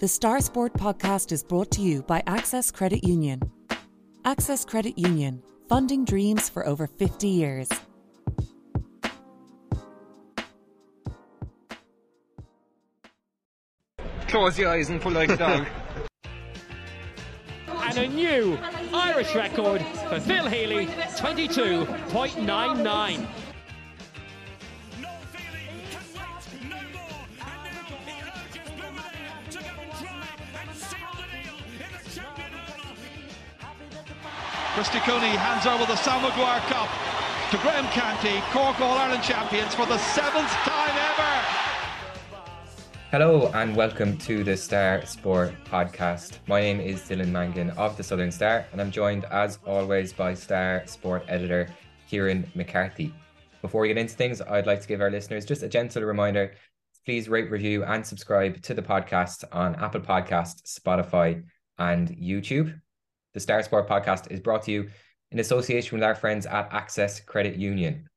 The Star Sport Podcast is brought to you by Access Credit Union. Access Credit Union, funding dreams for over 50 years. Close your eyes and pull like a dog. And a new Irish record for Phil Healy, 22.99. Christy Cooney hands over the Sam Maguire Cup to Graham Canty, Cork All-Ireland champions for the seventh time ever. Hello and welcome to the Star Sport Podcast. My name is Dylan Mangan of the Southern Star and I'm joined as always by Star Sport editor Kieran McCarthy. Before we get into things, I'd like to give our listeners just a gentle reminder, please rate, review and subscribe to the podcast on Apple Podcasts, Spotify and YouTube. The Star Sport Podcast is brought to you in association with our friends at Access Credit Union.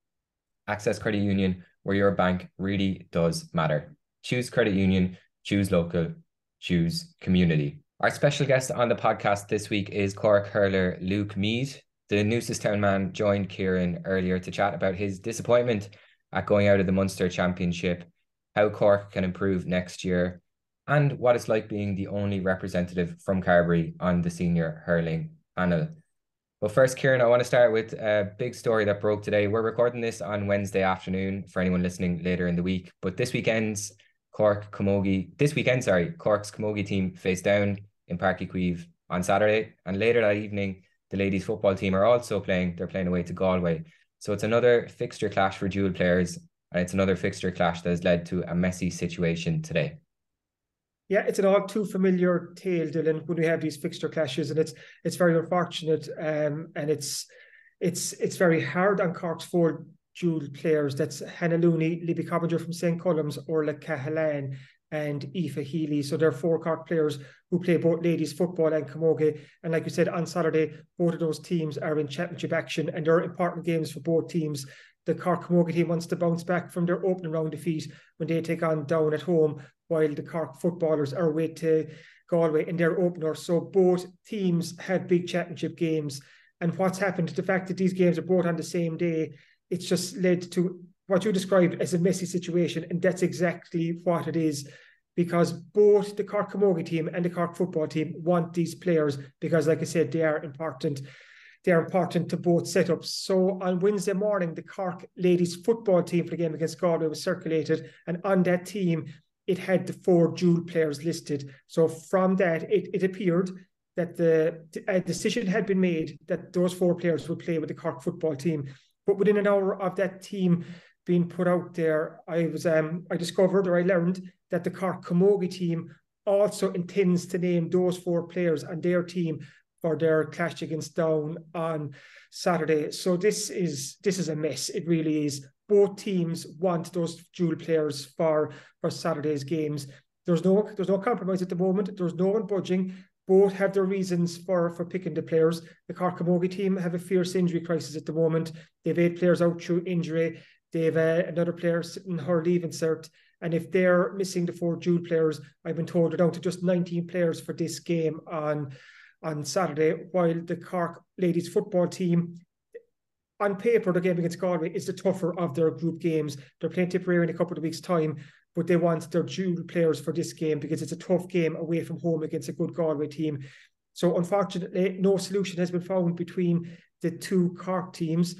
Access Credit Union, where your bank really does matter. Choose credit union, choose local, choose community. Our special guest on the podcast this week is Cork hurler Luke Meade. The Newcestown man joined Kieran earlier to chat about his disappointment at going out of the Munster Championship, how Cork can improve next year, and what it's like being the only representative from Carbery on the senior hurling panel. But first, Kieran, I want to start with a big story that broke today. We're recording this on Wednesday afternoon for anyone listening later in the week. But Cork's Camogie team faced down in Parc Cueve on Saturday. And later that evening, the ladies football team are also playing. They're playing away to Galway. So it's another fixture clash for dual players. And it's another fixture clash that has led to a messy situation today. Yeah, it's an all too familiar tale, Dylan, when we have these fixture clashes, and it's very unfortunate, and it's very hard on Cork's four dual players. That's Hannah Looney, Libby Coppinger from St. Colum's, Orla Cahalan and Aoife Healy. So they're four Cork players who play both ladies football and camogie. And like you said, on Saturday, both of those teams are in championship action, and they're important games for both teams. The Cork camogie team wants to bounce back from their opening round defeat when they take on Down at home, while the Cork footballers are away to Galway in their opener. So both teams have big championship games. And what's happened, the fact that these games are both on the same day, it's just led to what you described as a messy situation. And that's exactly what it is, because both the Cork camogie team and the Cork football team want these players because, like I said, they are important. They're important to both setups. So on Wednesday morning, the Cork ladies football team for the game against Galway was circulated. And on that team, it had the four dual players listed. So from that, it appeared that a decision had been made that those four players would play with the Cork football team. But within an hour of that team being put out there, I learned that the Cork camogie team also intends to name those four players on their team for their clash against Down on Saturday. So this is a mess. It really is. Both teams want those dual players for Saturday's games. There's no compromise at the moment. There's no one budging. Both have their reasons for picking the players. The Cork camogie team have a fierce injury crisis at the moment. They've 8 players out through injury. They've another player sitting her leave insert. And if they're missing the 4 dual players, I've been told they're down to just 19 players for this game on Saturday, while the Cork ladies football team, on paper, the game against Galway is the tougher of their group games. They're playing Tipperary in a couple of weeks' time, but they want their dual players for this game because it's a tough game away from home against a good Galway team. So unfortunately, no solution has been found between the two Cork teams,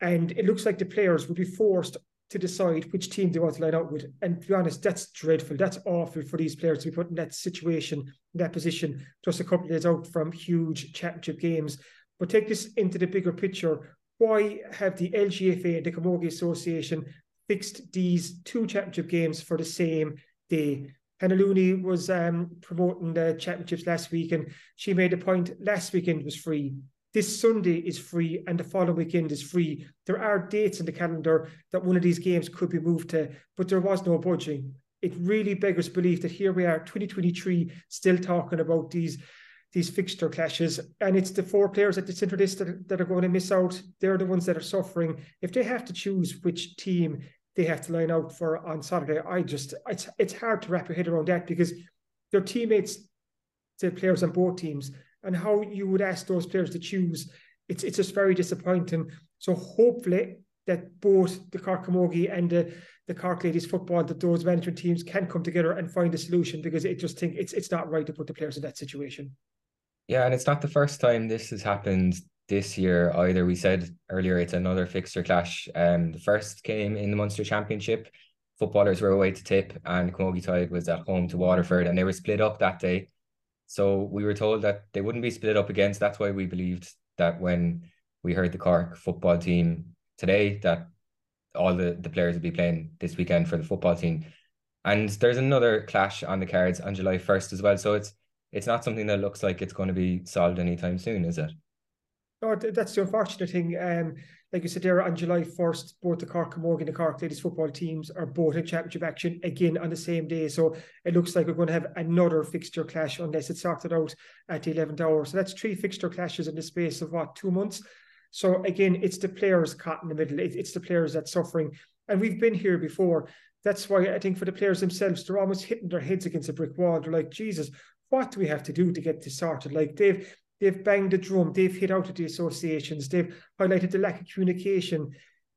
and it looks like the players will be forced to decide which team they want to line out with. And to be honest, that's dreadful. That's awful for these players to be put in that situation, in that position, just a couple of days out from huge championship games. But take this into the bigger picture. Why have the LGFA and the Camogie Association fixed these two championship games for the same day? Hannah Looney was promoting the championships last week, and she made a point last weekend was free. This Sunday is free and the following weekend is free. There are dates in the calendar that one of these games could be moved to, but there was no budging. It really beggars belief that here we are, 2023, still talking about these fixture clashes. And it's the 4 players at the centre list that are going to miss out. They're the ones that are suffering. If they have to choose which team they have to line out for on Saturday, it's hard to wrap your head around that, because their teammates, say players on both teams, and how you would ask those players to choose. It's just very disappointing. So hopefully that both the Cork Camogie and the Cork Ladies Football, that those management teams can come together and find a solution, because I just think it's not right to put the players in that situation. Yeah, and it's not the first time this has happened this year either. We said earlier it's another fixture clash. The first came in the Munster Championship. Footballers were away to Tip and Camogie Tide was at home to Waterford, and they were split up that day. So we were told that they wouldn't be split up again. So that's why we believed that when we heard the Cork football team today, that all the players will be playing this weekend for the football team. And there's another clash on the cards on July 1st as well. So it's not something that looks like it's going to be solved anytime soon, is it? No, that's the unfortunate thing. Like you said there, on July 1st, both the Cork Camogie and the Cork Ladies football teams are both in championship action again on the same day. So it looks like we're going to have another fixture clash unless it's sorted out at the 11th hour. So that's three fixture clashes in the space of, 2 months? So again, it's the players caught in the middle. It's the players that's suffering. And we've been here before. That's why I think for the players themselves, they're almost hitting their heads against a brick wall. They're like, Jesus, what do we have to do to get this sorted? Like They've banged the drum. They've hit out at the associations. They've highlighted the lack of communication.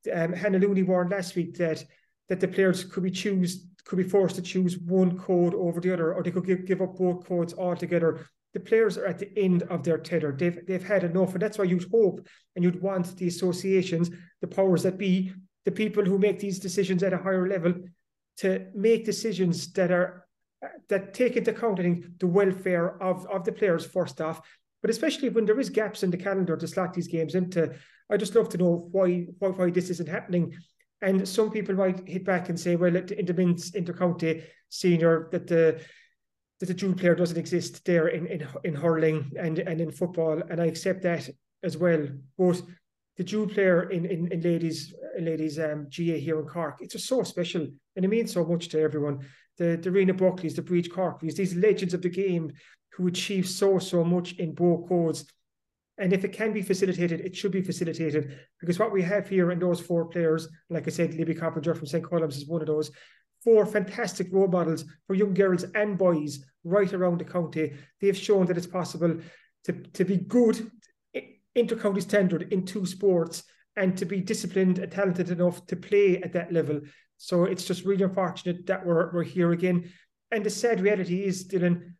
Hannah Looney warned last week that the players could be forced to choose one code over the other, or they could give up both codes altogether. The players are at the end of their tether. They've had enough, and that's why you'd hope and you'd want the associations, the powers that be, the people who make these decisions at a higher level, to make decisions that take into account, I think, the welfare of the players first off. But especially when there is gaps in the calendar to slot these games into, I just love to know why this isn't happening. And some people might hit back and say, well, in the men's intercounty senior, that the dual player doesn't exist there in hurling and in football, and I accept that as well. But the dual player in ladies GA here in Cork, it's just so special, and it means so much to everyone. The Rena Buckleys, the Breach Corkleys, these legends of the game, who achieve so much in both codes. And if it can be facilitated, it should be facilitated, because what we have here in those four players, like I said, Libby Coppinger from St. Columns is one of those, four fantastic role models for young girls and boys right around the county. They've shown that it's possible to be good inter-county standard in two sports and to be disciplined and talented enough to play at that level. So it's just really unfortunate that we're here again. And the sad reality is, Dylan,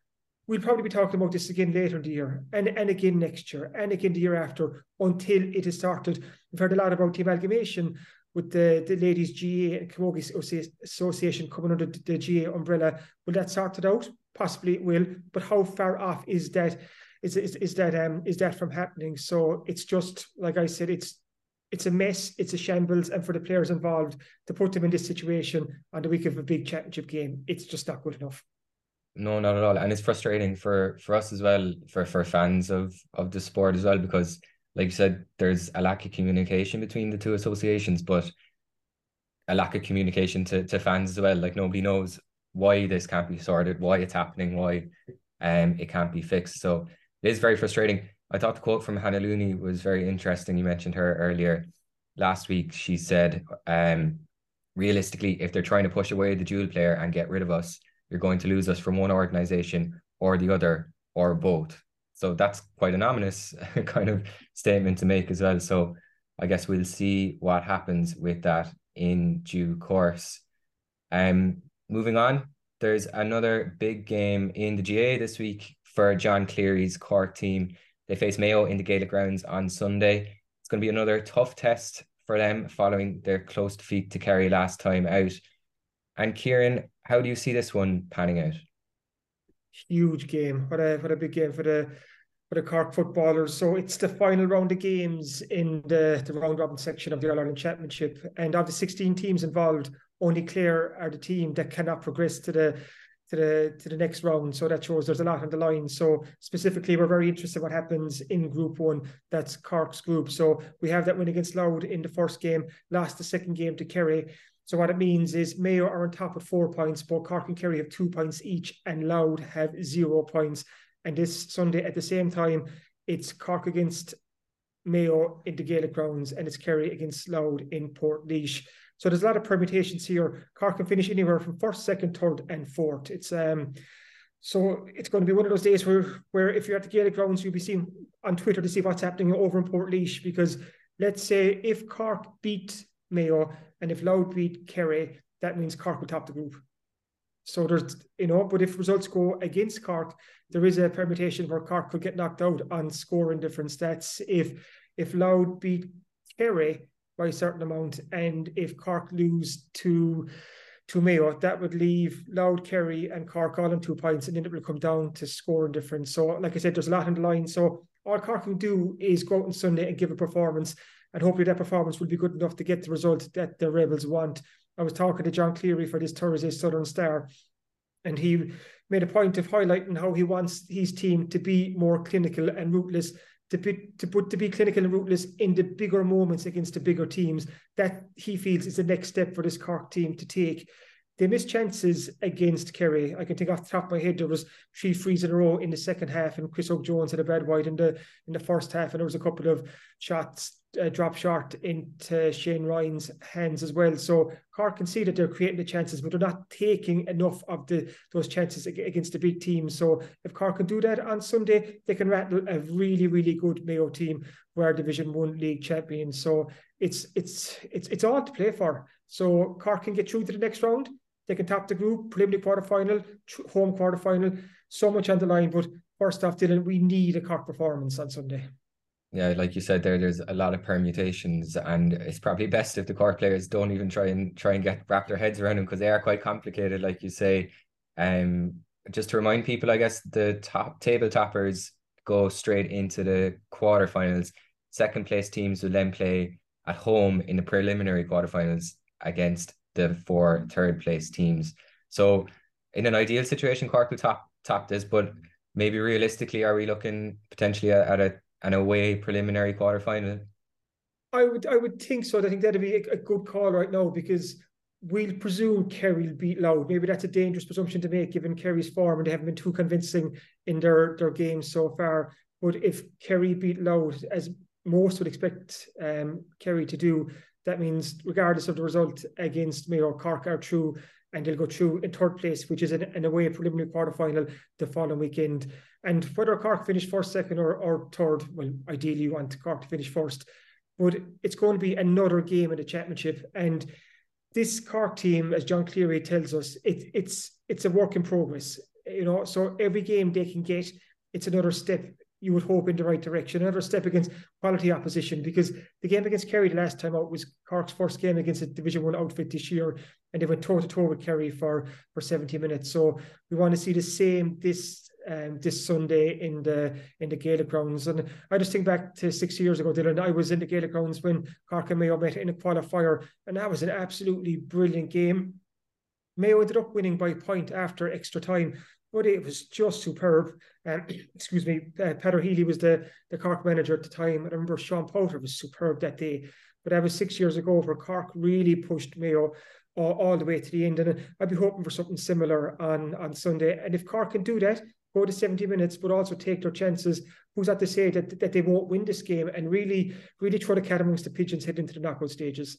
we'll probably be talking about this again later in the year, and again next year, and again the year after, until it is started. We've heard a lot about the amalgamation with the Ladies GA and Camogie Association coming under the GA umbrella. Will that sort it out? Possibly it will, but how far off is that? Is that from happening? So it's just, like I said, it's a mess, it's a shambles, and for the players involved, to put them in this situation on the week of a big championship game, it's just not good enough. No, not at all. And it's frustrating for us as well, for fans of the sport as well, because like you said, there's a lack of communication between the two associations, but a lack of communication to fans as well. Like nobody knows why this can't be sorted, why it's happening, why it can't be fixed. So it is very frustrating. I thought the quote from Hannah Looney was very interesting. You mentioned her earlier last week. She said, realistically, if they're trying to push away the dual player and get rid of us, you're going to lose us from one organisation or the other or both. So that's quite an ominous kind of statement to make as well. So I guess we'll see what happens with that in due course. Moving on, there's another big game in the GAA this week for John Cleary's Cork team. They face Mayo in the Gaelic Grounds on Sunday. It's going to be another tough test for them following their close defeat to Kerry last time out. And Kieran, how do you see this one panning out? Huge game. What a big game for the Cork footballers. So it's the final round of games in the round robin section of the All-Ireland Championship. And of the 16 teams involved, only Clare are the team that cannot progress to the next round. So that shows there's a lot on the line. So specifically, we're very interested in what happens in Group 1. That's Cork's group. So we have that win against Louth in the first game, lost the second game to Kerry. So what it means is Mayo are on top with 4 points, but Cork and Kerry have 2 points each, and Louth have 0 points. And this Sunday at the same time, it's Cork against Mayo in the Gaelic Grounds, and it's Kerry against Louth in Portlaoise. So there's a lot of permutations here. Cork can finish anywhere from first, second, third, and fourth. It's So it's going to be one of those days where if you're at the Gaelic Grounds, you'll be seeing on Twitter to see what's happening over in Portlaoise, because let's say if Cork beat Mayo and if Louth beat Kerry, that means Cork will top the group. So there's, you know, but if results go against Cork, there is a permutation where Cork could get knocked out on scoring difference. That's if Louth beat Kerry by a certain amount, and if Cork lose to Mayo, that would leave Louth, Kerry and Cork all on 2 points, and then it will come down to scoring difference. So like I said, there's a lot on the line. So all Cork can do is go out on Sunday and give a performance, and hopefully that performance will be good enough to get the result that the Rebels want. I was talking to John Cleary for this Thursday's Southern Star, and he made a point of highlighting how he wants his team to be more clinical and ruthless, to be clinical and ruthless in the bigger moments against the bigger teams. That he feels is the next step for this Cork team to take. They missed chances against Kerry. I can think off the top of my head, there was 3 frees in a row in the second half, and Chris O'Jones had a bad wide in the first half, and there was a couple of shots drop short into Shane Ryan's hands as well. So Cork can see that they're creating the chances, but they're not taking enough of those chances against the big teams. So if Cork can do that on Sunday, they can rattle a really, really good Mayo team who are Division 1 league champions. So it's all to play for. So Cork can get through to the next round. They can top the group, preliminary quarterfinal, home quarterfinal, so much on the line. But first off, Dylan, we need a Cork performance on Sunday. Yeah, like you said there, there's a lot of permutations, and it's probably best if the Cork players don't even try and get wrap their heads around them, because they are quite complicated, like you say. Just to remind people, I guess the top table toppers go straight into the quarterfinals. Second place teams will then play at home in the preliminary quarterfinals against the 4 third place teams. So in an ideal situation, Cork will top this, but maybe realistically, are we looking potentially at an away preliminary quarterfinal? I would think so. I think that'd be a good call right now, because we'll presume Kerry will beat Louth. Maybe that's a dangerous presumption to make given Kerry's form, and they haven't been too convincing in their games so far. But if Kerry beat Louth, as most would expect Kerry to do, that means regardless of the result against Mayo, Cork are through, and they'll go through in third place, which is an away preliminary quarterfinal the following weekend. And whether Cork finish first, second or third, well, ideally you want Cork to finish first, but it's going to be another game in the championship. And this Cork team, as John Cleary tells us, it's a work in progress. You know, so every game they can get, it's another step, you would hope, in the right direction, another step against quality opposition, because the game against Kerry the last time out was Cork's first game against a Division 1 outfit this year, and they went toe-to-toe with Kerry for 70 minutes. So we want to see the same this Sunday in the Gaelic Grounds. And I just think back to 6 years ago, Dylan, I was in the Gaelic Grounds when Cork and Mayo met in a qualifier, and that was an absolutely brilliant game. Mayo ended up winning by a point after extra time, but it was just superb. Pat Healy was the Cork manager at the time. I remember Sean Potter was superb that day. But that was 6 years ago, where Cork really pushed Mayo all the way to the end. And I'd be hoping for something similar on Sunday. And if Cork can do that, go to 70 minutes, but also take their chances, who's that to say that they won't win this game, and really, really throw the cat amongst the pigeons heading into the knockout stages?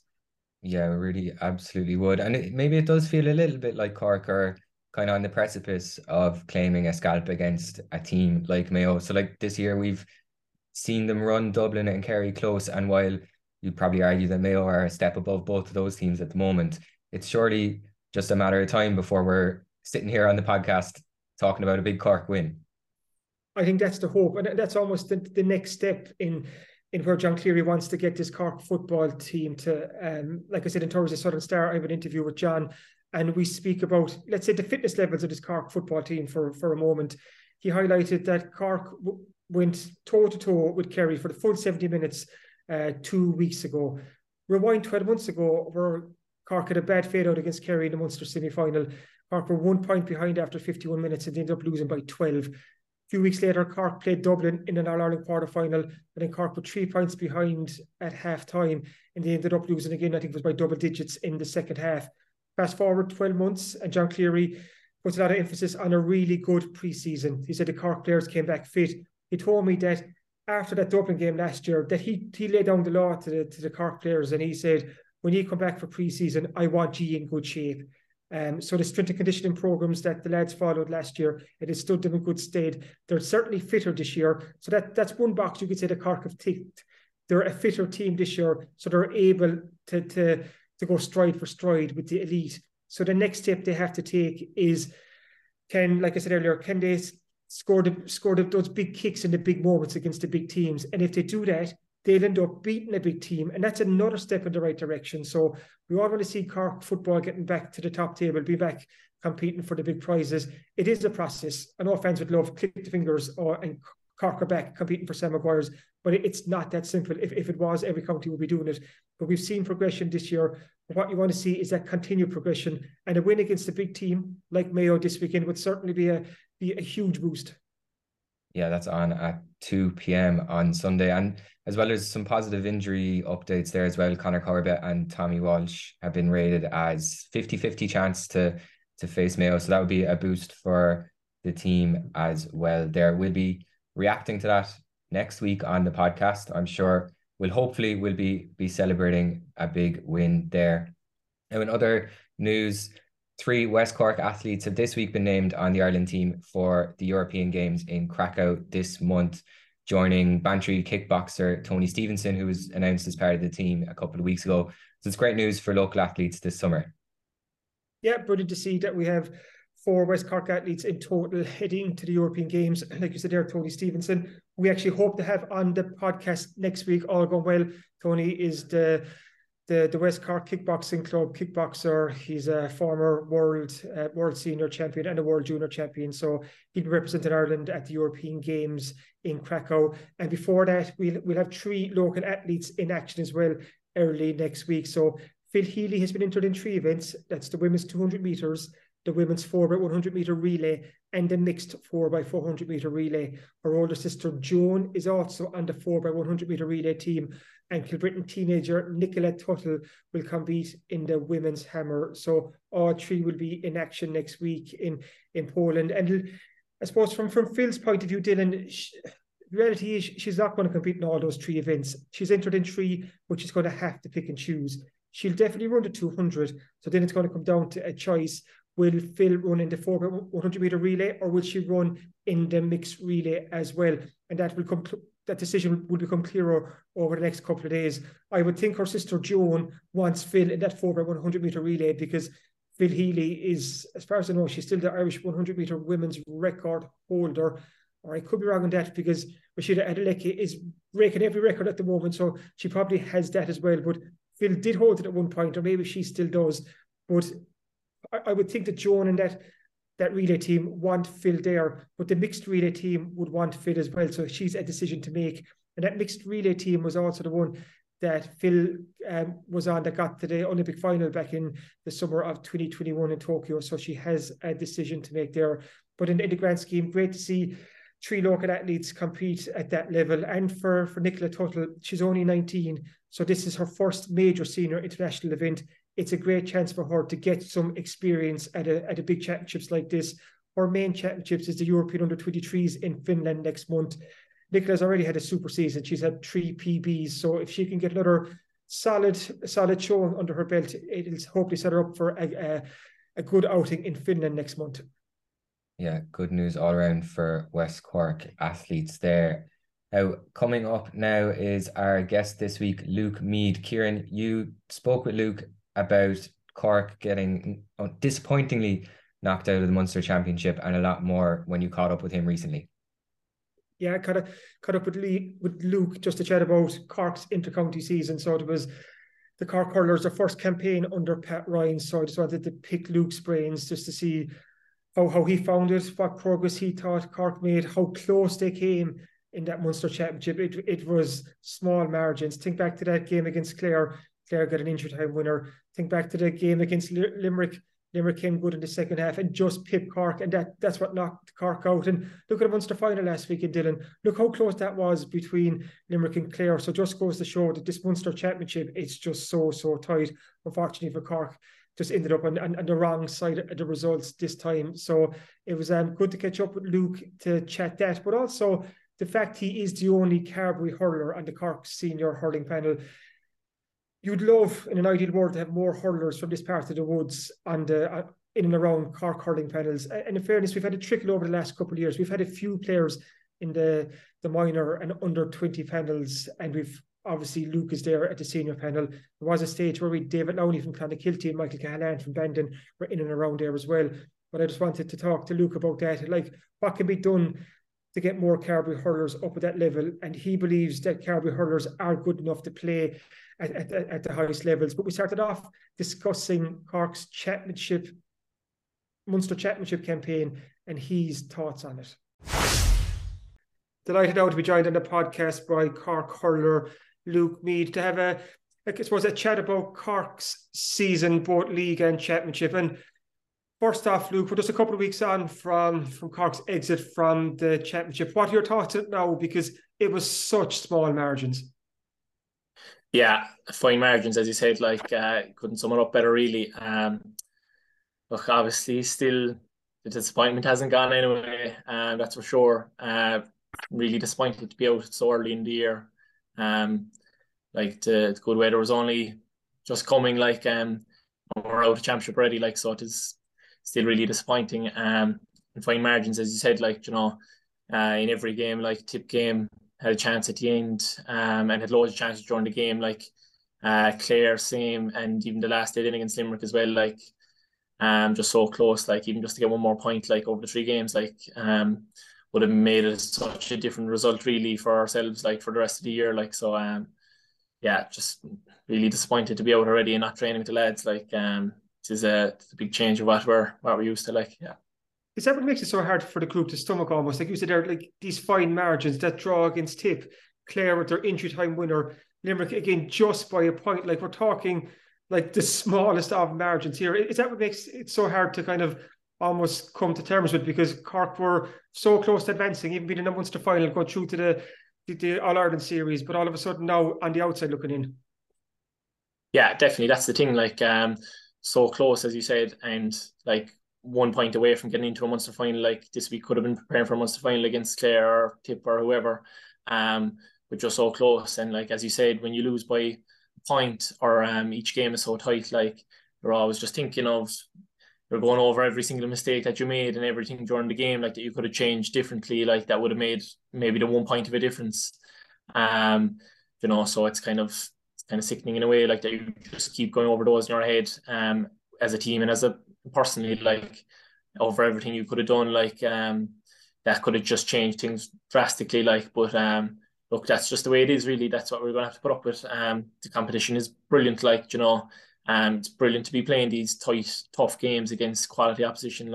Yeah, really, absolutely would. And maybe it does feel a little bit like Cork are kind of on the precipice of claiming a scalp against a team like Mayo. So like this year, we've seen them run Dublin and Kerry close, and while you'd probably argue that Mayo are a step above both of those teams at the moment, it's surely just a matter of time before we're sitting here on the podcast talking about a big Cork win. I think that's the hope, and that's almost the next step in where John Cleary wants to get this Cork football team to. Like I said, in terms of Southern Star, I have an interview with John, and we speak about, let's say, the fitness levels of this Cork football team for a moment. He highlighted that Cork went toe-to-toe with Kerry for the full 70 minutes 2 weeks ago. Rewind 12 months ago, where Cork had a bad fade-out against Kerry in the Munster semi-final. Cork were 1 point behind after 51 minutes and they ended up losing by 12. A few weeks later, Cork played Dublin in an All-Ireland quarter-final, and then Cork were 3 points behind at half-time, and they ended up losing again, I think it was by double digits in the second half. Fast forward 12 months, and John Cleary puts a lot of emphasis on a really good pre-season. He said the Cork players came back fit. He told me that after that Dublin game last year, that he laid down the law to the Cork players, and he said, when you come back for pre-season, I want you in good shape. So the strength and conditioning programs that the lads followed last year, it has stood them in good stead. They're certainly fitter this year. So that's one box you could say the Cork have ticked. They're a fitter team this year, so they're able to go stride for stride with the elite. So the next step they have to take is, like I said earlier, can they score those big kicks in the big moments against the big teams? And if they do that, they'll end up beating a big team. And that's another step in the right direction. So we all want to see Cork football getting back to the top table, be back competing for the big prizes. It is a process. I know fans would love click the fingers and Cork are back competing for Sam Maguire's, but it's not that simple. If it was, every county would be doing it. But we've seen progression this year. What you want to see is that continued progression. And a win against a big team like Mayo this weekend would certainly be a huge boost. Yeah, that's on at 2 p.m. on Sunday. And as well, there's some positive injury updates there as well. Conor Corbett and Tommy Walsh have been rated as 50-50 chance to face Mayo. So that would be a boost for the team as well. There will be reacting to that next week on the podcast. I'm sure we'll hopefully be celebrating a big win there. Now, in other news, 3 West Cork athletes have this week been named on the Ireland team for the European Games in Krakow this month, joining Bantry kickboxer Tony Stevenson, who was announced as part of the team a couple of weeks ago. So it's great news for local athletes this summer. Yeah, brilliant to see that we have 4 West Cork athletes in total heading to the European Games. Like you said there, Tony Stevenson, we actually hope to have on the podcast next week, all going well. Tony is the West Cork Kickboxing Club kickboxer. He's a former world senior champion and a world junior champion. So he'll be representing Ireland at the European Games in Krakow. And before that, we'll have 3 local athletes in action as well early next week. So Phil Healy has been entered in 3 events. That's the women's 200 metres, the women's 4x100 metre relay, and the mixed 4x400 metre relay. Her older sister Joan is also on the 4x100 metre relay team, and Kilbrittain teenager Nicolette Tuttle will compete in the women's hammer. So all 3 will be in action next week in Poland. And I suppose from Phil's point of view, Dylan, reality is she's not going to compete in all those 3 events. She's entered in 3, but she's going to have to pick and choose. She'll definitely run the 200, so then it's going to come down to a choice. Will Phil run in the 4x100 metre relay, or will she run in the mixed relay as well? And that decision will become clearer over the next couple of days. I would think her sister Joan wants Phil in that 4x100 metre relay, because Phil Healy is, as far as I know, she's still the Irish 100 metre women's record holder. Or I could be wrong on that, because Rashida Adeleke is breaking every record at the moment, so she probably has that as well. But Phil did hold it at one point, or maybe she still does. But I would think that Joan and that relay team want Phil there, but the mixed relay team would want Phil as well. So she's a decision to make. And that mixed relay team was also the one that Phil was on, that got to the Olympic final back in the summer of 2021 in Tokyo. So she has a decision to make there. But in the grand scheme, great to see 3 local athletes compete at that level. And for Nicola Tuttle, she's only 19. So this is her first major senior international event. It's a great chance for her to get some experience at a big championships like this. Her main championships is the European Under-23s in Finland next month. Nicola's already had a super season. She's had 3 PBs. So if she can get another solid showing under her belt, it'll hopefully set her up for a good outing in Finland next month. Yeah, good news all around for West Cork athletes there. Coming up now is our guest this week, Luke Meade. Kieran, you spoke with Luke about Cork getting disappointingly knocked out of the Munster Championship, and a lot more when you caught up with him recently. Yeah, I caught up with Luke just to chat about Cork's intercounty season. So it was the Cork hurlers' first campaign under Pat Ryan. So I just wanted to pick Luke's brains just to see how he found it, what progress he thought Cork made, how close they came in that Munster Championship. It was small margins. Think back to that game against Clare. Clare got an injury time winner. Think back to the game against Limerick. Limerick came good in the second half and just pipped Cork, and that's what knocked Cork out. And look at the Munster final last week in Dillon. Look how close that was between Limerick and Clare. So just goes to show that this Munster Championship, it's just so tight. Unfortunately for Cork, just ended up on the wrong side of the results this time. So it was good to catch up with Luke to chat that, but also the fact he is the only Carbery hurler on the Cork senior hurling panel. You'd love, in an ideal world, to have more hurlers from this part of the woods on the in and around Cork hurling panels. And in fairness, we've had a trickle over the last couple of years. We've had a few players in the minor and under 20 panels, and we've obviously Luke is there at the senior panel. There was a stage where we David Lowney from Clonakilty and Michael Cahalan from Bandon were in and around there as well. But I just wanted to talk to Luke about that, like what can be done to get more Carbery hurlers up at that level. And he believes that Carbery hurlers are good enough to play at the highest levels. But we started off discussing Cork's Munster Championship campaign and his thoughts on it. Delighted now to be joined on the podcast by Cork hurler Luke Meade to have a chat about Cork's season, both league and championship. And first off, Luke, we're just a couple of weeks on from Cork's exit from the championship. What are your thoughts on it now? Because it was such small margins. Yeah, fine margins, as you said, couldn't sum it up better, really. Look, obviously, still the disappointment hasn't gone anyway, that's for sure. Really disappointed to be out so early in the year. The good weather was only just coming, we're out of championship already, so it is still really disappointing. And fine margins, as you said, in every game, tip game had a chance at the end, and had loads of chances during the game, Clare, same, and even the last day against Limerick as well, just so close, even just to get one more point, over the three games, would have made it such a different result really for ourselves, for the rest of the year, so. Just really disappointed to be out already and not training with the lads, This is a big change of what we're used to, yeah. Is that what makes it so hard for the group to stomach almost? You said there, these fine margins that draw against Tip, Clare with their injury time winner, Limerick again just by a point. We're talking the smallest of margins here. Is that what makes it so hard to kind of almost come to terms with? Because Cork were so close to advancing, even being in the Munster final, going through to the All-Ireland series, but all of a sudden now on the outside looking in. Yeah, definitely. That's the thing, so close, as you said, and 1 point away from getting into a Munster final. This week could have been preparing for a Munster final against Clare or Tip or whoever, but just so close. And as you said, when you lose by a point or each game is so tight, you're always just thinking of, you're going over every single mistake that you made and everything during the game, that you could have changed differently, that would have made maybe the 1 point of a difference. So it's kind of sickening in a way, that you just keep going over those in your head, as a team and as a personally, over everything you could have done, that could have just changed things drastically, but look, that's just the way it is really. That's what we're going to have to put up with. The competition is brilliant, it's brilliant to be playing these tight, tough games against quality opposition, you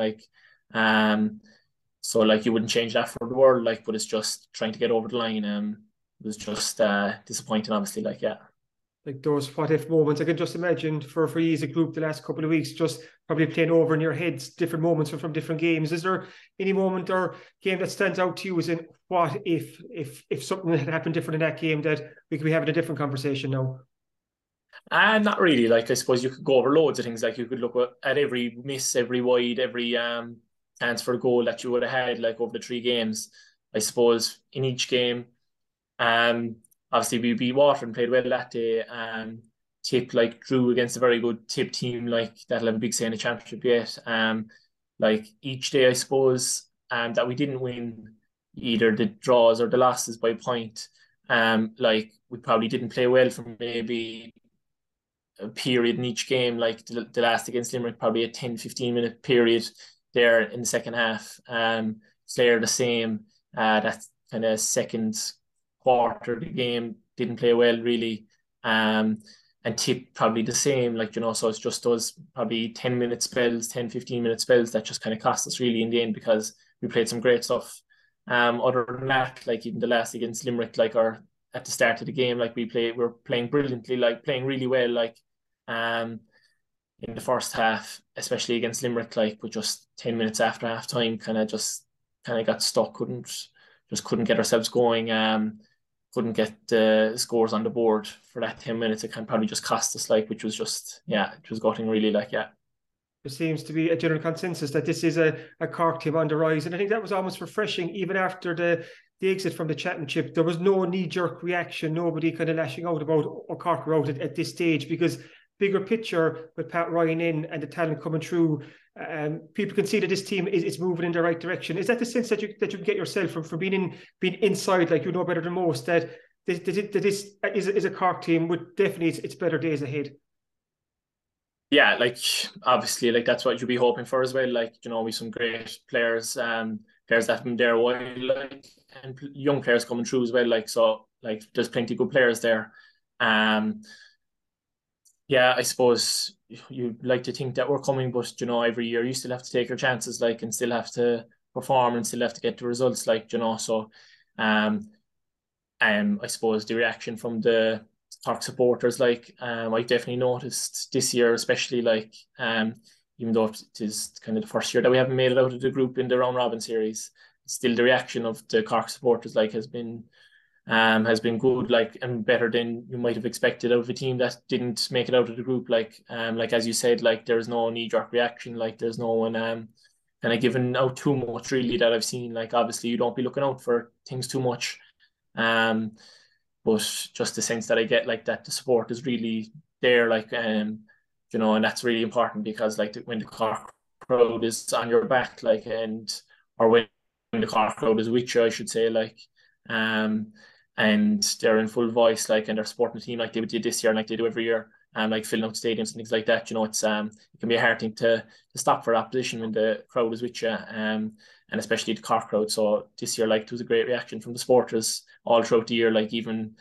wouldn't change that for the world, but it's just trying to get over the line. It was just disappointing, obviously, yeah. Those what-if moments. I can just imagine for you as a group the last couple of weeks, just probably playing over in your heads different moments from different games. Is there any moment or game that stands out to you as in what if something had happened different in that game that we could be having a different conversation now? Not really. I suppose you could go over loads of things. You could look at every miss, every wide, every chance for a goal that you would have had, over the three games. I suppose in each game, obviously, we beat Water and played well that day. Tip, drew against a very good Tip team, that'll have a big say in the championship yet. Each day, I suppose, that we didn't win either the draws or the losses by a point. We probably didn't play well for maybe a period in each game, the last against Limerick, probably a 10-15 minute period there in the second half. Clare the same. That kind of second quarter of the game didn't play well really, and Tip probably the same, so it's just those probably 10-15 minute spells that just kind of cost us really in the end, because we played some great stuff. Other than that, even the last against Limerick, or at the start of the game, we were playing brilliantly, playing really well, in the first half, especially against Limerick, but just 10 minutes after half time kind of got stuck, couldn't get ourselves going, couldn't get the scores on the board for that 10 minutes. It can probably just cost us, which was just, yeah, it was gutting really, yeah. There seems to be a general consensus that this is a Cork team on the rise. And I think that was almost refreshing, even after the exit from the championship. There was no knee-jerk reaction, nobody kind of lashing out about Cork were out at this stage, because bigger picture with Pat Ryan in and the talent coming through, people can see that this team is moving in the right direction. Is that the sense that you get yourself from being inside, like you know better than most, that this is a Cork team with definitely its better days ahead? Yeah, like obviously, like that's what you'd be hoping for as well. Like, you know, we some great players, players that have been there a while, like, and young players coming through as well. Like, so like there's plenty of good players there. Yeah, I suppose you'd like to think that we're coming, but you know, every year you still have to take your chances, like, and still have to perform and still have to get the results, like, you know. So, I suppose the reaction from the Cork supporters, like, I've definitely noticed this year, especially, like, even though it is kind of the first year that we haven't made it out of the group in the round robin series, still the reaction of the Cork supporters, like, has been good, like, and better than you might have expected of a team that didn't make it out of the group. Like, like as you said, like, there's no knee-jerk reaction, like, there's no one kind of giving out too much, really, that I've seen. Like, obviously you don't be looking out for things too much, but just the sense that I get, like, that the support is really there, like, you know, and that's really important, because like when the Cork crowd is on your back, like, and or when the Cork crowd is with you, I should say, like, and they're in full voice, like, and they're supporting the team like they did this year and like they do every year, and like filling up stadiums and things like that, you know, it's it can be a hard thing to stop for opposition when the crowd is with you, and especially the Cork crowd. So this year, like, it was a great reaction from the supporters all throughout the year, like, even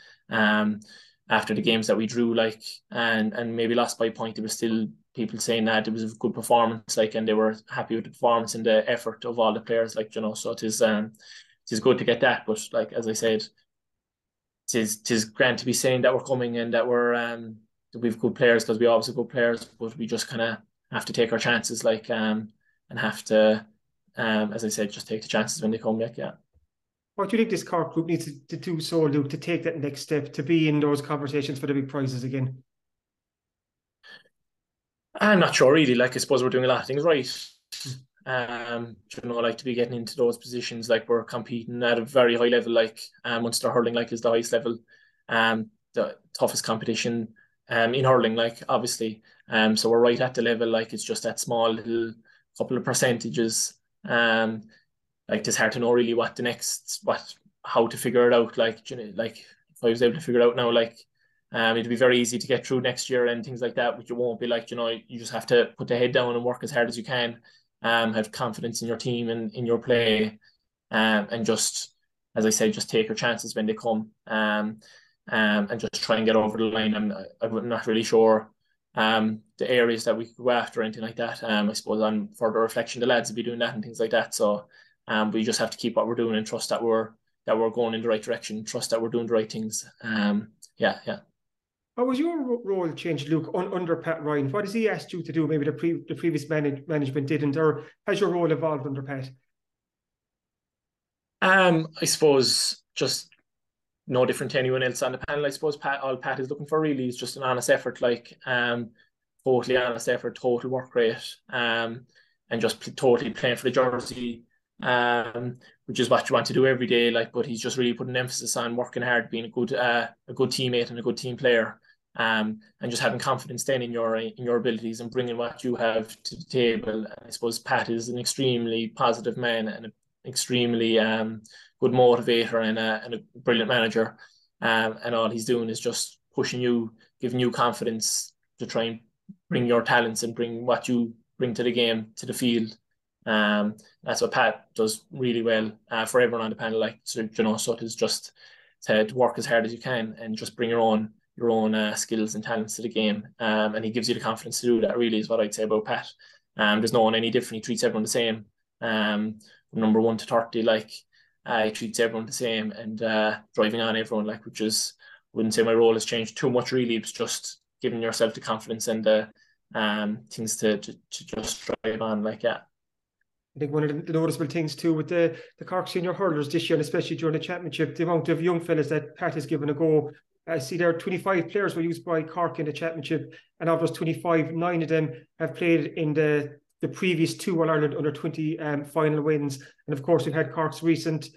after the games that we drew, like, and maybe lost by a point, there was still people saying that it was a good performance, like, and they were happy with the performance and the effort of all the players, like, you know. So it is good to get that, but like as I said, it is grand to be saying that we're coming and that we've good players, because we obviously have good players, but we just kind of have to take our chances, like, and have to, as I said, just take the chances when they come back. Yeah. What do you think this Cork group needs to do, so Luke, to take that next step, to be in those conversations for the big prizes again? I'm not sure really. Like, I suppose we're doing a lot of things right. You know, like, to be getting into those positions, like, we're competing at a very high level, like, Munster hurling, like, is the highest level, the toughest competition in hurling, like, obviously, so we're right at the level, like, it's just that small little couple of percentages, like, it's hard to know really what the next, how to figure it out, like, you know, like, if I was able to figure it out now, like, it'd be very easy to get through next year and things like that, which it won't be, like, you know, you just have to put the head down and work as hard as you can. Have confidence in your team and in your play, and just, as I said, just take your chances when they come, and just try and get over the line. I'm not really sure the areas that we could go after or anything like that. I suppose on further reflection, the lads will be doing that and things like that. So we just have to keep what we're doing and trust that we're going in the right direction, trust that we're doing the right things. Yeah. How was your role changed, Luke, under Pat Ryan? What has he asked you to do? Maybe the previous management didn't, or has your role evolved under Pat? I suppose just no different to anyone else on the panel. I suppose all Pat is looking for really is just an honest effort, like, totally honest effort, total work rate, and just totally playing for the jersey, which is what you want to do every day. Like, but he's just really putting emphasis on working hard, being a good teammate and a good team player, and just having confidence then in your abilities and bringing what you have to the table. And I suppose Pat is an extremely positive man and an extremely good motivator and a brilliant manager, and all he's doing is just pushing you, giving you confidence to try and bring your talents and bring what you bring to the game, to the field. That's what Pat does really well, for everyone on the panel, like, so, you know, so it is just to work as hard as you can and just bring your own skills and talents to the game, and he gives you the confidence to do that, really, is what I'd say about Pat. There's no one any different, he treats everyone the same, from number 1 to 30, like, he treats everyone the same and driving on everyone, like, which is, I wouldn't say my role has changed too much really, it's just giving yourself the confidence and the things to just drive on, like, yeah. I think one of the noticeable things too with the Cork senior hurlers this year, and especially during the championship, the amount of young fellas that Pat has given a go. I see there are 25 players were used by Cork in the championship, and of those 25, 9 of them have played in the previous 2 All-Ireland under-20 final wins. And of course, we've had Cork's recent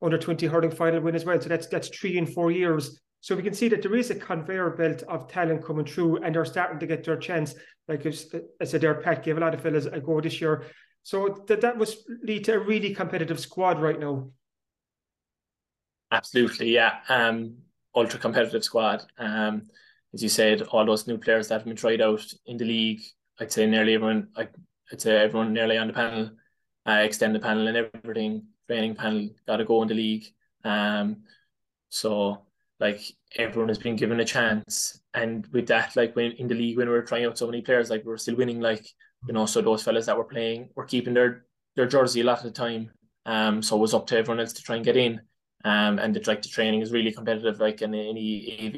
under-20 hurling final win as well. So that's 3 in 4 years. So we can see that there is a conveyor belt of talent coming through, and they're starting to get their chance. Like I said there, Pat gave a lot of fellas a go this year. So that was lead to a really competitive squad right now. Absolutely, yeah. Ultra competitive squad. As you said, all those new players that have been tried out in the league, I'd say nearly everyone, nearly on the panel, extended panel and everything, training panel, got a go in the league. So like everyone has been given a chance, and with that, like when in the league, when we were trying out so many players, like we were still winning, like, you know, so those fellas that were playing were keeping their jersey a lot of the time, so it was up to everyone else to try and get in, and the training is really competitive, like in any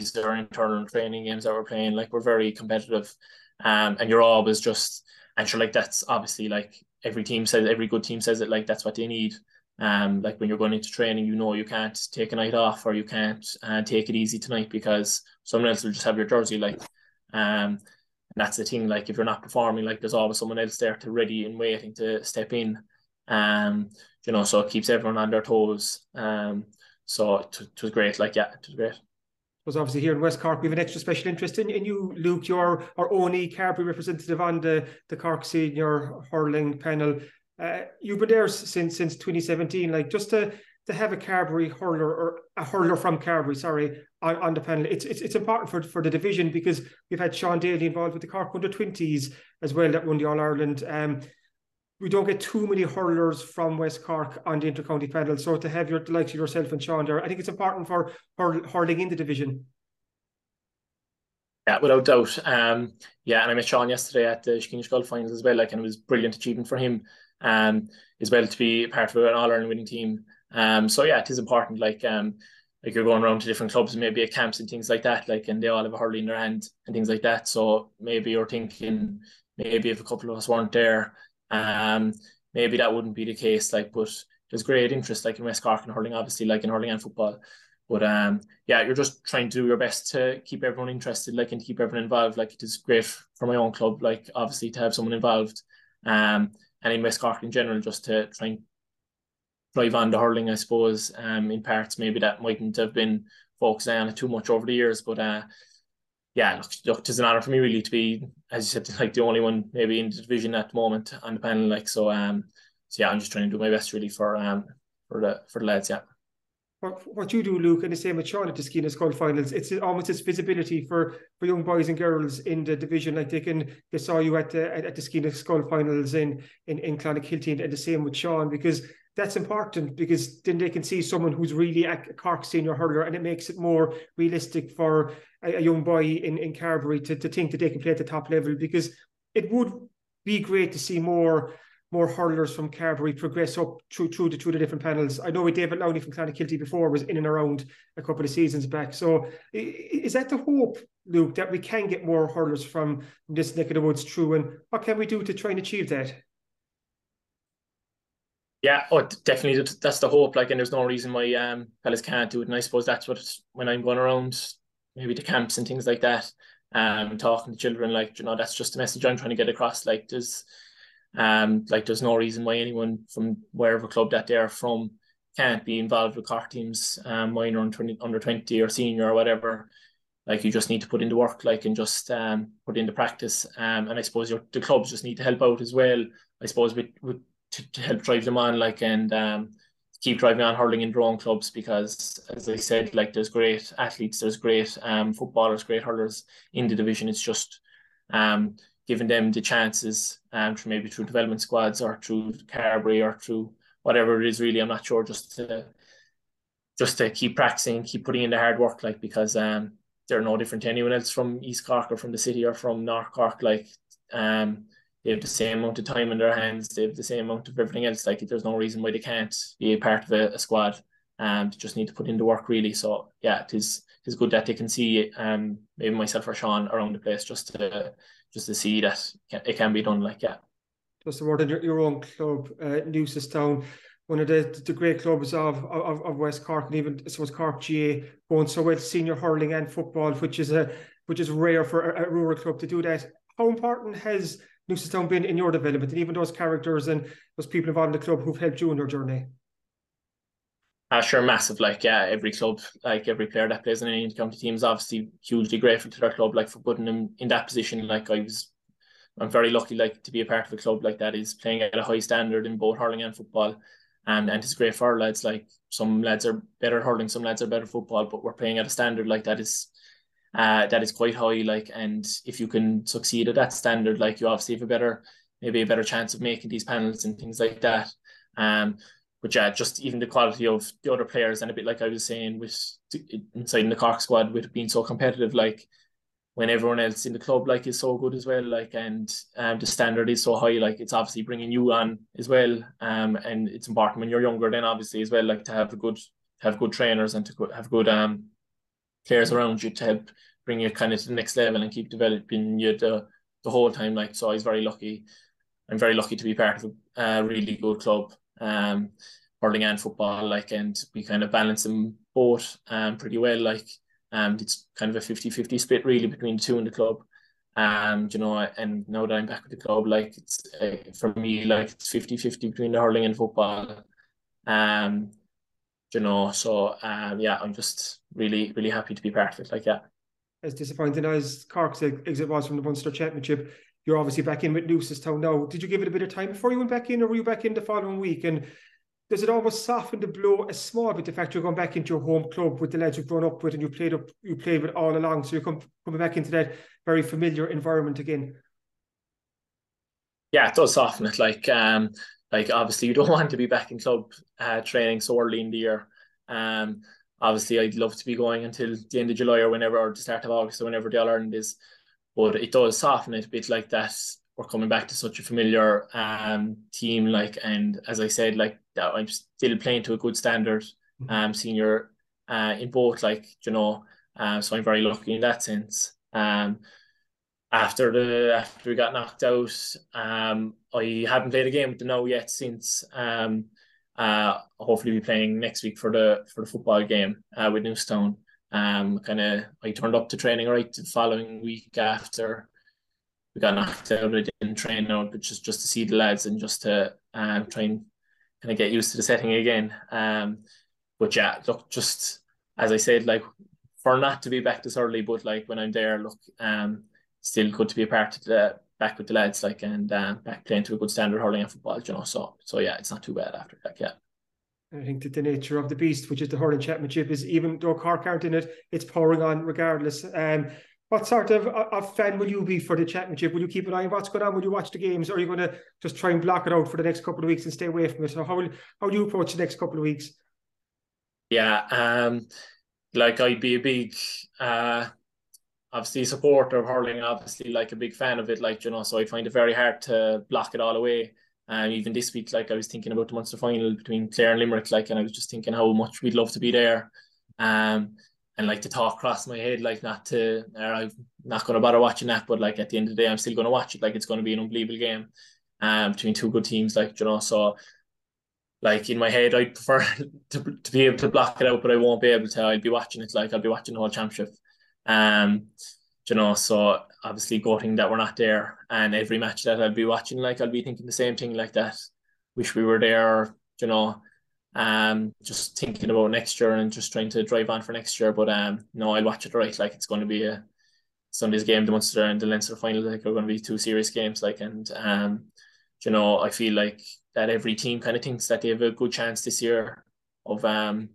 AVBs or internal training games that we're playing, like we're very competitive, and you're always just, and sure, like that's obviously like every good team says it, like that's what they need. Like when you're going into training, you know you can't take a night off, or you can't take it easy tonight, because someone else will just have your jersey, like, and that's the thing, like if you're not performing, like there's always someone else there to ready and waiting to step in, you know, so it keeps everyone on their toes, so it was great, like yeah, it was great. Was obviously here in West Cork, we have an extra special interest in you, Luke. You're our only Carbery representative on the Cork Senior Hurling panel. You've been there since 2017. Like just to have a Carbery hurler, or a hurler from Carbery, sorry, on the panel, it's important for the division, because we've had Sean Daly involved with the Cork Under-20s as well that won the All-Ireland. We don't get too many hurlers from West Cork on the intercounty panel, so to have the likes of yourself and Sean there, I think it's important for hurling in the division. Yeah, without doubt. Yeah, and I met Sean yesterday at the Ski and the Skull finals as well, like, and it was a brilliant achievement for him. As well to be part of an All-Ireland winning team. So yeah, it is important, like you're going around to different clubs, maybe at camps and things like that, like, and they all have a hurling in their hand and things like that. So maybe you're thinking, maybe if a couple of us weren't there, maybe that wouldn't be the case, like, but there's great interest, like in West Cork and hurling, obviously, like in hurling and football. But yeah, you're just trying to do your best to keep everyone interested, like, and keep everyone involved. Like, it is great for my own club, like, obviously, to have someone involved. And in West Cork in general, just to try and drive on the hurling, I suppose, in parts maybe that mightn't have been focused on it too much over the years. But yeah, look, it is an honour for me really to be, as you said, like the only one maybe in the division at the moment on the panel. Like so yeah, I'm just trying to do my best really for the lads, yeah. What you do, Luke, and the same with Sean at the Ski and the Skull finals, it's almost its visibility for young boys and girls in the division. Like they saw you at the Ski and the Skull finals in Clonakilty, and the same with Sean, because that's important, because then they can see someone who's really a Cork senior hurler, and it makes it more realistic for a young boy in Carbery to think that they can play at the top level, because it would be great to see more hurlers from Carbery progress up through the different panels. I know with David Lowney from Clonakilty before was in and around a couple of seasons back. So is that the hope, Luke, that we can get more hurlers from this neck of the woods through? And what can we do to try and achieve that? Yeah, oh, definitely, that's the hope. Like, and there's no reason why fellas can't do it. And I suppose that's what, when I'm going around, maybe the camps and things like that, talking to children, like, you know, that's just the message I'm trying to get across. Like, there's no reason why anyone from wherever club that they're from can't be involved with Cork teams, minor under 20 or senior or whatever. Like, you just need to put in the work, like, and just put in the practice, and I suppose the clubs just need to help out as well, I suppose, to help drive them on, like, and keep driving on hurling in their own clubs, because as I said, like, there's great athletes, there's great footballers, great hurlers in the division. It's just giving them the chances, maybe through development squads or through Carbery or through whatever it is, really, I'm not sure, just to keep practicing, keep putting in the hard work, like, because they're no different to anyone else from East Cork or from the city or from North Cork, like, they have the same amount of time in their hands, they have the same amount of everything else, like, there's no reason why they can't be a part of a squad, they just need to put in the work, really. So yeah, it is good that they can see maybe myself or Sean around the place, just to see that it can be done, like, yeah. Just a word on your own club, Newcestown, one of the great clubs of West Cork, and even, I suppose, Cork GA, going so well, senior hurling and football, which is rare for a rural club to do that. How important has Newcestown been in your development, and even those characters and those people involved in the club who've helped you in your journey? Sure, massive. Every club, every player that plays in any county team is obviously hugely grateful to their club, for putting them in that position. I'm very lucky, to be a part of a club that is playing at a high standard in both hurling and football, and it's great for our lads. Some lads are better hurling, some lads are better football, but we're playing at a standard that is quite high. And if you can succeed at that standard, you obviously have a better chance of making these panels and things like that. But yeah, just even the quality of the other players, and a bit like I was saying with inside in the Cork squad, with it being so competitive, when everyone else in the club is so good as well, and the standard is so high, it's obviously bringing you on as well, and it's important when you're younger then obviously as well, to have good trainers and to have good players around you to help bring you kind of to the next level and keep developing you the whole time. So I was very lucky. I'm very lucky to be part of a really good club, hurling and football, and we kind of balance them both pretty well. It's kind of a 50-50 split really between the two in the club. And now that I'm back with the club, it's for me, it's 50-50 between the hurling and football. I'm just really, really happy to be part of it. As disappointing as Cork's exit was from the Munster Championship, you're obviously back in with Newcestown now. Did you give it a bit of time before you went back in, or were you back in the following week? And does it almost soften the blow a small bit, the fact you're going back into your home club with the lads you've grown up with and you played with all along, so you're coming back into that very familiar environment again? Yeah, it does soften it. Obviously you don't want to be back in club training so early in the year. Obviously I'd love to be going until the end of July or the start of August, or whenever the All-Ireland is. But it does soften it a bit, that we're coming back to such a familiar team, and as I said, that I'm still playing to a good standard, senior in both, so I'm very lucky in that sense. After we got knocked out, I haven't played a game with them now yet since. Hopefully we'll be playing next week for the football game with Newcestown. I turned up to training right the following week after we got knocked out. I didn't train out, but just to see the lads and just to try and kind of get used to the setting again. But yeah, look, just as I said, for not to be back this early, but when I'm there, look, still good to be a part of back with the lads, and back playing to a good standard hurling and football, So yeah, it's not too bad after that, yeah. I think that the nature of the beast, which is the hurling championship, is even though Cork aren't in it, it's pouring on regardless. What sort of fan will you be for the championship? Will you keep an eye on what's going on? Will you watch the games? Or are you going to just try and block it out for the next couple of weeks and stay away from it? So how do you approach the next couple of weeks? Yeah, I'd be a big, obviously, supporter of hurling, obviously, a big fan of it, so I find it very hard to block it all away. Even this week, I was thinking about the Munster final between Clare and Limerick, and I was just thinking how much we'd love to be there. And the thought crossed my head, I'm not going to bother watching that, but at the end of the day, I'm still going to watch it. It's going to be an unbelievable game between two good teams, so in my head, I'd prefer to be able to block it out, but I won't be able to. I'll be watching it, I'll be watching the whole championship. So obviously gutting that we're not there, and every match that I'll be watching, I'll be thinking the same thing, that wish we were there, just thinking about next year and just trying to drive on for next year. But no, I'll watch it right. It's going to be a Sunday's game, the Munster and the Leinster final, are going to be two serious games, and I feel that every team kind of thinks that they have a good chance this year of winning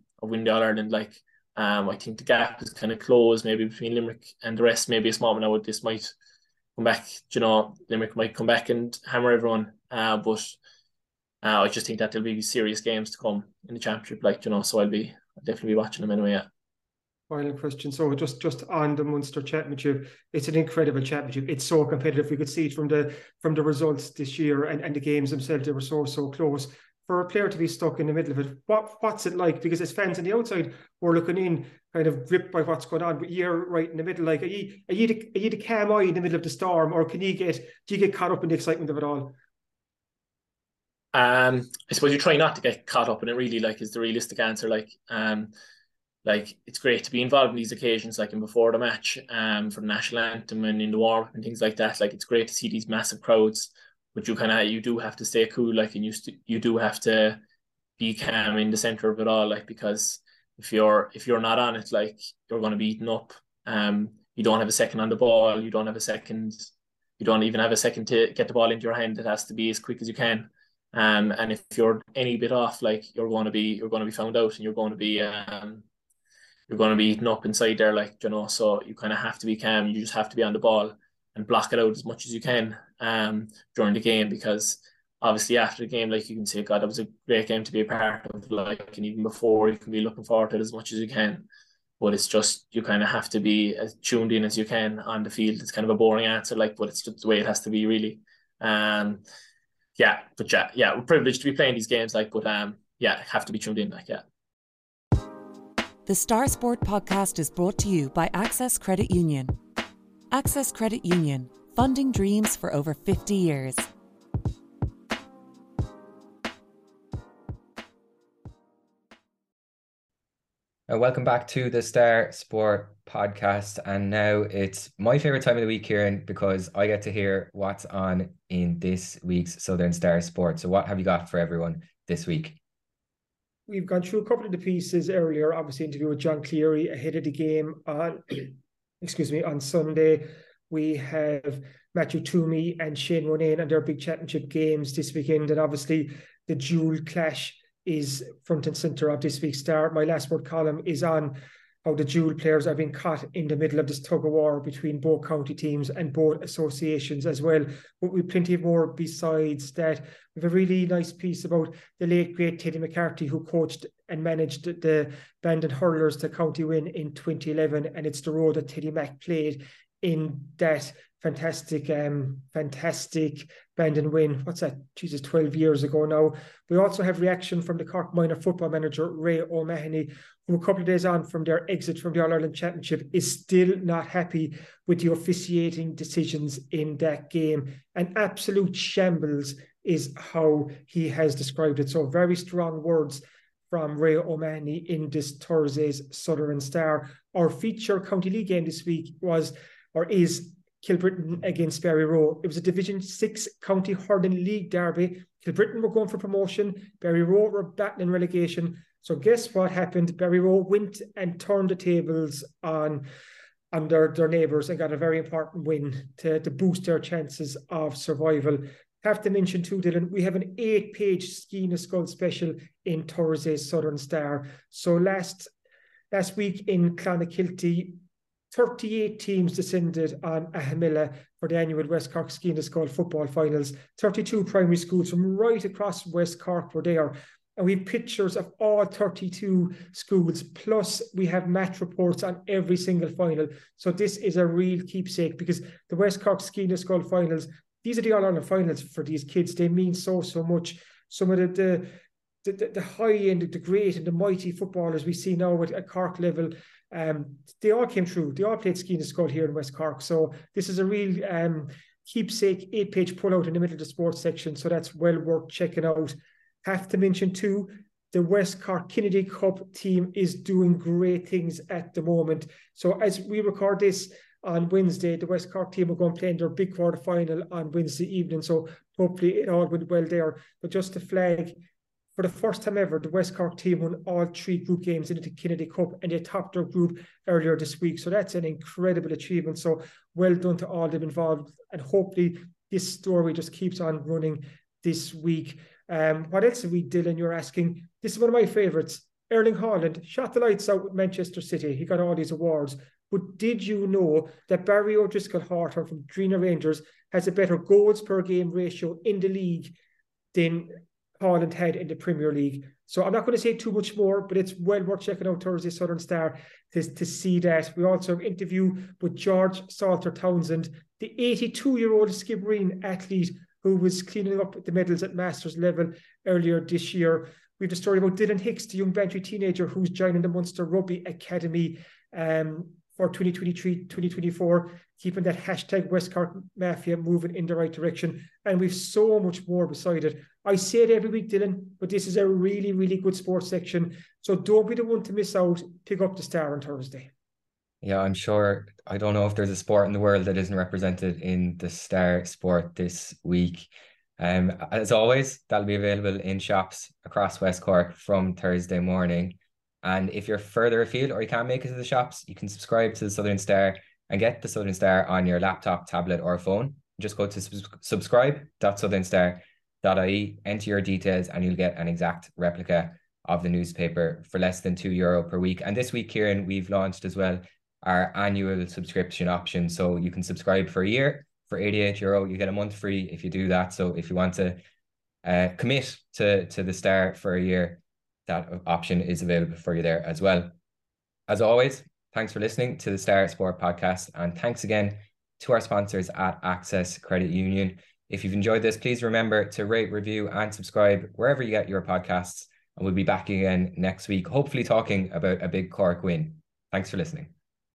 the All-Ireland. I think the gap is kind of closed maybe between Limerick and the rest, maybe a small one. Now this might come back, Limerick might come back and hammer everyone. But I just think that there'll be serious games to come in the championship, so I'll definitely be watching them anyway, yeah. Final question. So just on the Munster Championship, it's an incredible championship. It's so competitive. We could see it from the results this year and the games themselves, they were so close. For a player to be stuck in the middle of it, what's it like? Because as fans on the outside, we're looking in, kind of gripped by what's going on, but you're right in the middle. Are you the calm eye in the middle of the storm, or do you get caught up in the excitement of it all? I suppose you try not to get caught up in it. Really, is the realistic answer. It's great to be involved in these occasions, and before the match, for the national anthem and in the warm up and things like that. It's great to see these massive crowds. But you do have to stay cool, and you do have to be calm in the center of it all, like, because if you're not on it, like, you're going to be eaten up. You don't have a second on the ball. You don't even have a second to get the ball into your hand. It has to be as quick as you can. And if you're any bit off, like, you're going to be found out, and you're going to be eaten up inside there, like, you know. So you kind of have to be calm. You just have to be on the ball and block it out as much as you can during the game, because obviously after the game, like, you can say, God, that was a great game to be a part of, like, and even before, you can be looking forward to it as much as you can. But it's just, you kind of have to be as tuned in as you can on the field. It's kind of a boring answer, like, but it's just the way it has to be, really. Yeah, we're privileged to be playing these games, like, but yeah, have to be tuned in, like, yeah. The Star Sport Podcast is brought to you by Access Credit Union. Access Credit Union, funding dreams for over 50 years. Welcome back to the Star Sport Podcast, and now it's my favourite time of the week, Kieran, because I get to hear what's on in this week's Southern Star Sport. So what have you got for everyone this week? We've gone through a couple of the pieces earlier, obviously interview with John Cleary ahead of the game on Sunday. We have Matthew Toomey and Shane Ronan and their big championship games this weekend, and obviously the dual clash is front and centre of this week's Star. My last word column is on how the dual players are being caught in the middle of this tug-of-war between both county teams and both associations as well. But we've plenty more besides that. We have a really nice piece about the late, great Teddy McCarthy, who coached and managed the Bandon hurlers to county win in 2011. And it's the role that Teddy Mac played in that fantastic Bandon win. What's that? Jesus, 12 years ago now. We also have reaction from the Cork minor football manager, Ray O'Mahony, who a couple of days on from their exit from the All-Ireland Championship is still not happy with the officiating decisions in that game. An absolute shambles is how he has described it. So very strong words from Ray O'Mahony in this Thursday's Southern Star. Our feature county league game this week is Kilbrittain against Barryroe. It was a Division 6 County Hurling League derby. Kilbrittain were going for promotion. Barryroe were battling relegation. So guess what happened? Barryroe went and turned the tables on their neighbours and got a very important win to boost their chances of survival. Have to mention too, Dylan, we have an 8-page Ski and the Skull special in Thursday's Southern Star. So last week in Clonakilty, 38 teams descended on Ahamilla for the annual West Cork Ski and the Skull football finals. 32 primary schools from right across West Cork were there. And we have pictures of all 32 schools, plus we have match reports on every single final. So this is a real keepsake, because the West Cork Ski and the Skull finals, these are the All-Ireland finals for these kids. They mean so much. Some of the high end, the great and the mighty footballers we see now at Cork level, they all came through. They all played Ski and the Skull here in West Cork. So this is a real keepsake 8-page pullout in the middle of the sports section. So that's well worth checking out. Have to mention too, the West Cork Kennedy Cup team is doing great things at the moment. So as we record this on Wednesday, the West Cork team are going to play in their big quarter final on Wednesday evening. So hopefully it all went well there. But just to flag, for the first time ever, the West Cork team won all three group games into the Kennedy Cup, and they topped their group earlier this week. So that's an incredible achievement. So well done to all them involved. And hopefully this story just keeps on running this week. What else have we, Dylan, you're asking? This is one of my favourites. Erling Haaland shot the lights out with Manchester City. He got all these awards. But did you know that Barry O'Driscoll Horton from Drina Rangers has a better goals per game ratio in the league than Haaland had in the Premier League? So I'm not going to say too much more, but it's well worth checking out Thursday Southern Star to see that. We also have an interview with George Salter Townsend, the 82-year-old Skibbereen athlete who was cleaning up the medals at Masters level earlier this year. We have the story about Dylan Hicks, the young Bantry teenager who's joining the Munster Rugby Academy for 2023-2024, keeping that hashtag West Cork Mafia moving in the right direction. And we've so much more beside it. I say it every week, Dylan, but this is a really, really good sports section. So don't be the one to miss out. Pick up the Star on Thursday. Yeah, I'm sure. I don't know if there's a sport in the world that isn't represented in the Star Sport this week. As always, that'll be available in shops across West Cork from Thursday morning. And if you're further afield or you can't make it to the shops, you can subscribe to the Southern Star and get the Southern Star on your laptop, tablet, or phone. Just go to subscribe.southernstar.ie, enter your details, and you'll get an exact replica of the newspaper for less than €2 per week. And this week, Kieran, we've launched as well our annual subscription option. So you can subscribe for a year for €88. You get a month free if you do that. So if you want to commit to the Star for a year, that option is available for you there as well. As always, thanks for listening to the Star Sport Podcast, and thanks again to our sponsors at Access Credit Union. If you've enjoyed this, please remember to rate, review, and subscribe wherever you get your podcasts. And we'll be back again next week, hopefully talking about a big Cork win. Thanks for listening.